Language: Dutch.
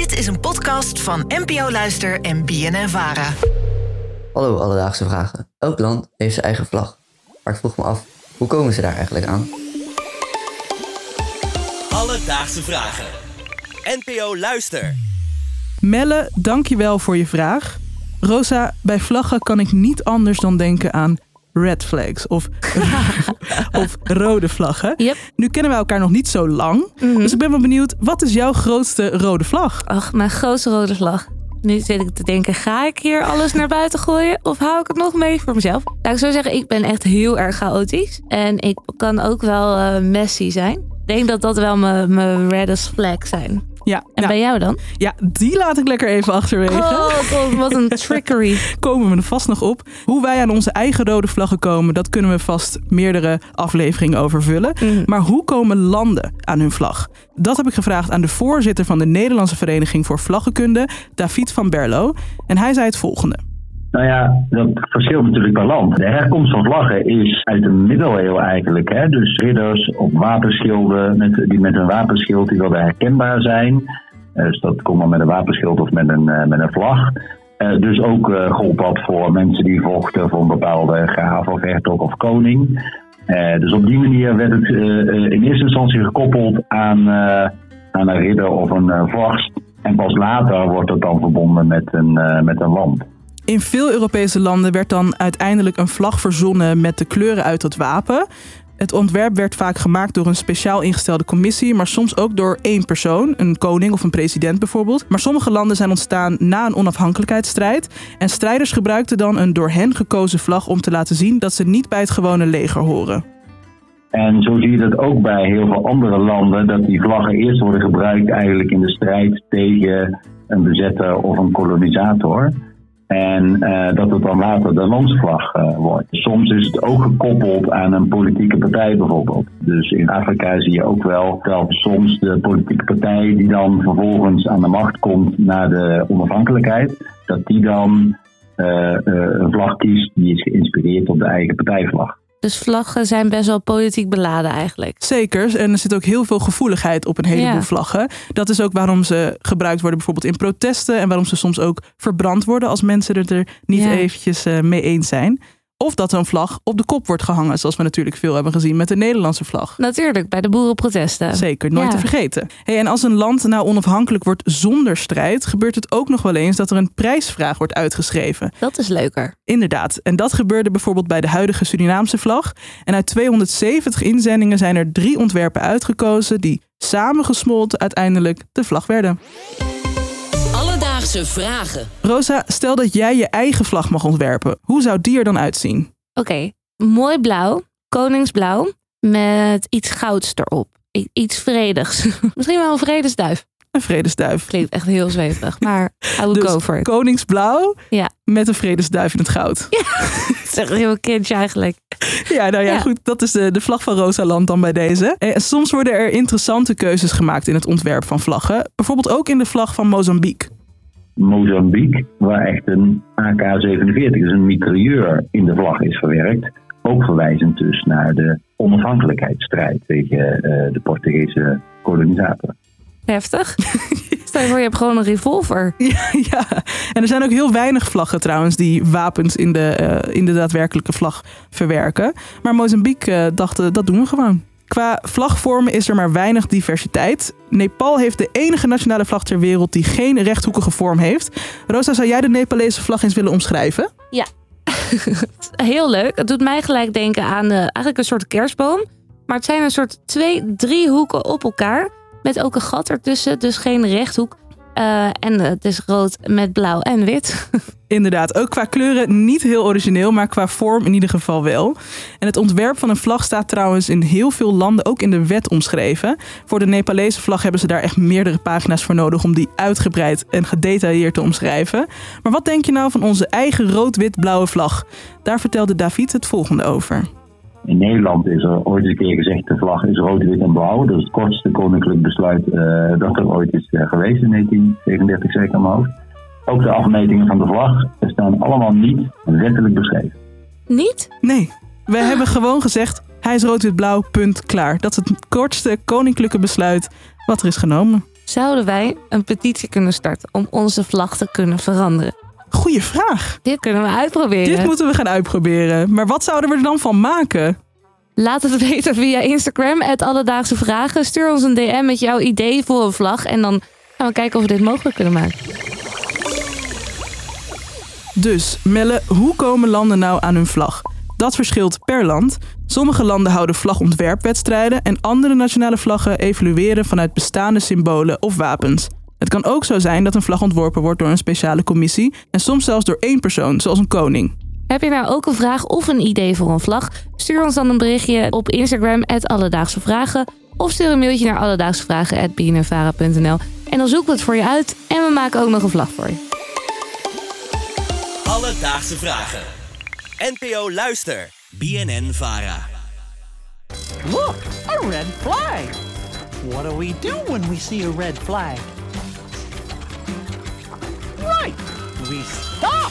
Dit is een podcast van NPO Luister en BNNVARA. Hallo Alledaagse Vragen. Elk land heeft zijn eigen vlag. Maar ik vroeg me af, hoe komen ze daar eigenlijk aan? Alledaagse Vragen. NPO Luister. Melle, dankjewel voor je vraag. Rosa, bij vlaggen kan ik niet anders dan denken aan red flags of rode vlaggen. Yep. Nu kennen we elkaar nog niet zo lang. Mm-hmm. Dus ik ben wel benieuwd, wat is jouw grootste rode vlag? Ach, mijn grootste rode vlag. Nu zit ik te denken, ga ik hier alles naar buiten gooien? Of hou ik het nog mee voor mezelf? Laat ik zo zeggen, ik ben echt heel erg chaotisch. En ik kan ook wel messy zijn. Ik denk dat dat wel mijn reddest flag zijn. Ja, en bij jou dan? Ja, die laat ik lekker even achterwege. Oh God, wat een trickery. Komen we er vast nog op. Hoe wij aan onze eigen rode vlaggen komen, dat kunnen we vast meerdere afleveringen over vullen. Mm. Maar hoe komen landen aan hun vlag? Dat heb ik gevraagd aan de voorzitter van de Nederlandse Vereniging voor Vlaggenkunde, Davied van Berlo. En hij zei het volgende. Nou ja, dat verschilt natuurlijk per land. De herkomst van vlaggen is uit de middeleeuwen eigenlijk. Hè? Dus ridders op wapenschilden, die met een wapenschild die wilden herkenbaar zijn. Dus dat kon dan met een wapenschild of met een vlag. Dus ook gold dat voor mensen die vochten voor een bepaalde graaf of hertog of koning. Dus op die manier werd het in eerste instantie gekoppeld aan een ridder of een vorst. En pas later wordt het dan verbonden met een land. In veel Europese landen werd dan uiteindelijk een vlag verzonnen met de kleuren uit het wapen. Het ontwerp werd vaak gemaakt door een speciaal ingestelde commissie, maar soms ook door één persoon, een koning of een president bijvoorbeeld. Maar sommige landen zijn ontstaan na een onafhankelijkheidsstrijd. En strijders gebruikten dan een door hen gekozen vlag om te laten zien dat ze niet bij het gewone leger horen. En zo zie je dat ook bij heel veel andere landen, dat die vlaggen eerst worden gebruikt eigenlijk in de strijd tegen een bezetter of een kolonisator. En dat het dan later de landsvlag wordt. Soms is het ook gekoppeld aan een politieke partij bijvoorbeeld. Dus in Afrika zie je ook wel dat soms de politieke partij die dan vervolgens aan de macht komt na de onafhankelijkheid, dat die dan een vlag kiest die is geïnspireerd op de eigen partijvlag. Dus vlaggen zijn best wel politiek beladen eigenlijk. Zeker, en er zit ook heel veel gevoeligheid op een heleboel vlaggen. Dat is ook waarom ze gebruikt worden bijvoorbeeld in protesten en waarom ze soms ook verbrand worden als mensen het er niet eventjes mee eens zijn. Of dat zo'n vlag op de kop wordt gehangen, zoals we natuurlijk veel hebben gezien met de Nederlandse vlag. Natuurlijk, bij de boerenprotesten. Zeker, nooit te vergeten. Hey, en als een land nou onafhankelijk wordt zonder strijd, gebeurt het ook nog wel eens dat er een prijsvraag wordt uitgeschreven. Dat is leuker. Inderdaad, en dat gebeurde bijvoorbeeld bij de huidige Surinaamse vlag. En uit 270 inzendingen zijn er 3 ontwerpen uitgekozen die samengesmolten uiteindelijk de vlag werden. Vragen. Rosa, stel dat jij je eigen vlag mag ontwerpen. Hoe zou die er dan uitzien? Oké, mooi blauw, koningsblauw, met iets gouds erop. Iets vredigs. Misschien wel een vredesduif. Een vredesduif. Klinkt echt heel zweverig, maar hou ik over. Dus koningsblauw met een vredesduif in het goud. Ja, dat is echt een heel kindje eigenlijk. Ja, nou ja, goed, dat is de vlag van Rosaland dan bij deze. En soms worden er interessante keuzes gemaakt in het ontwerp van vlaggen. Bijvoorbeeld ook in de vlag van Mozambique, waar echt een AK-47, dus een mitrailleur, in de vlag is verwerkt. Ook verwijzend dus naar de onafhankelijkheidsstrijd tegen de Portugese kolonisator. Heftig. Stel je voor, je hebt gewoon een revolver. Ja. En er zijn ook heel weinig vlaggen trouwens die wapens in de daadwerkelijke vlag verwerken. Maar Mozambique dachten, dat doen we gewoon. Qua vlagvormen is er maar weinig diversiteit. Nepal heeft de enige nationale vlag ter wereld die geen rechthoekige vorm heeft. Rosa, zou jij de Nepalese vlag eens willen omschrijven? Ja, heel leuk. Het doet mij gelijk denken aan eigenlijk een soort kerstboom. Maar het zijn een soort 2-3 hoeken op elkaar. Met ook een gat ertussen, dus geen rechthoek. En het is rood met blauw en wit. Inderdaad, ook qua kleuren niet heel origineel, maar qua vorm in ieder geval wel. En het ontwerp van een vlag staat trouwens in heel veel landen ook in de wet omschreven. Voor de Nepalese vlag hebben ze daar echt meerdere pagina's voor nodig om die uitgebreid en gedetailleerd te omschrijven. Maar wat denk je nou van onze eigen rood-wit-blauwe vlag? Daar vertelde Davied het volgende over. In Nederland is er ooit een keer gezegd, de vlag is rood, wit en blauw. Dat is het kortste koninklijk besluit dat er ooit is geweest in 1937, zeker mijn hoofd. Ook de afmetingen van de vlag staan allemaal niet wettelijk beschreven. Niet? Nee. We hebben gewoon gezegd, hij is rood, wit, blauw, punt, klaar. Dat is het kortste koninklijke besluit wat er is genomen. Zouden wij een petitie kunnen starten om onze vlag te kunnen veranderen? Goeie vraag. Dit kunnen we uitproberen. Dit moeten we gaan uitproberen. Maar wat zouden we er dan van maken? Laat het weten via Instagram, @alledaagsevragen. Stuur ons een DM met jouw idee voor een vlag. En dan gaan we kijken of we dit mogelijk kunnen maken. Dus, Melle, hoe komen landen nou aan hun vlag? Dat verschilt per land. Sommige landen houden vlagontwerpwedstrijden en andere nationale vlaggen evolueren vanuit bestaande symbolen of wapens. Het kan ook zo zijn dat een vlag ontworpen wordt door een speciale commissie en soms zelfs door één persoon, zoals een koning. Heb je nou ook een vraag of een idee voor een vlag? Stuur ons dan een berichtje op Instagram, @alledaagsevragen. Of stuur een mailtje naar alledaagsevragen@bnnvara.nl. En dan zoeken we het voor je uit en we maken ook nog een vlag voor je. Alledaagse Vragen. NPO Luister. BNNVARA. Look, a red flag. What do we do when we see a red flag? Right, we stop.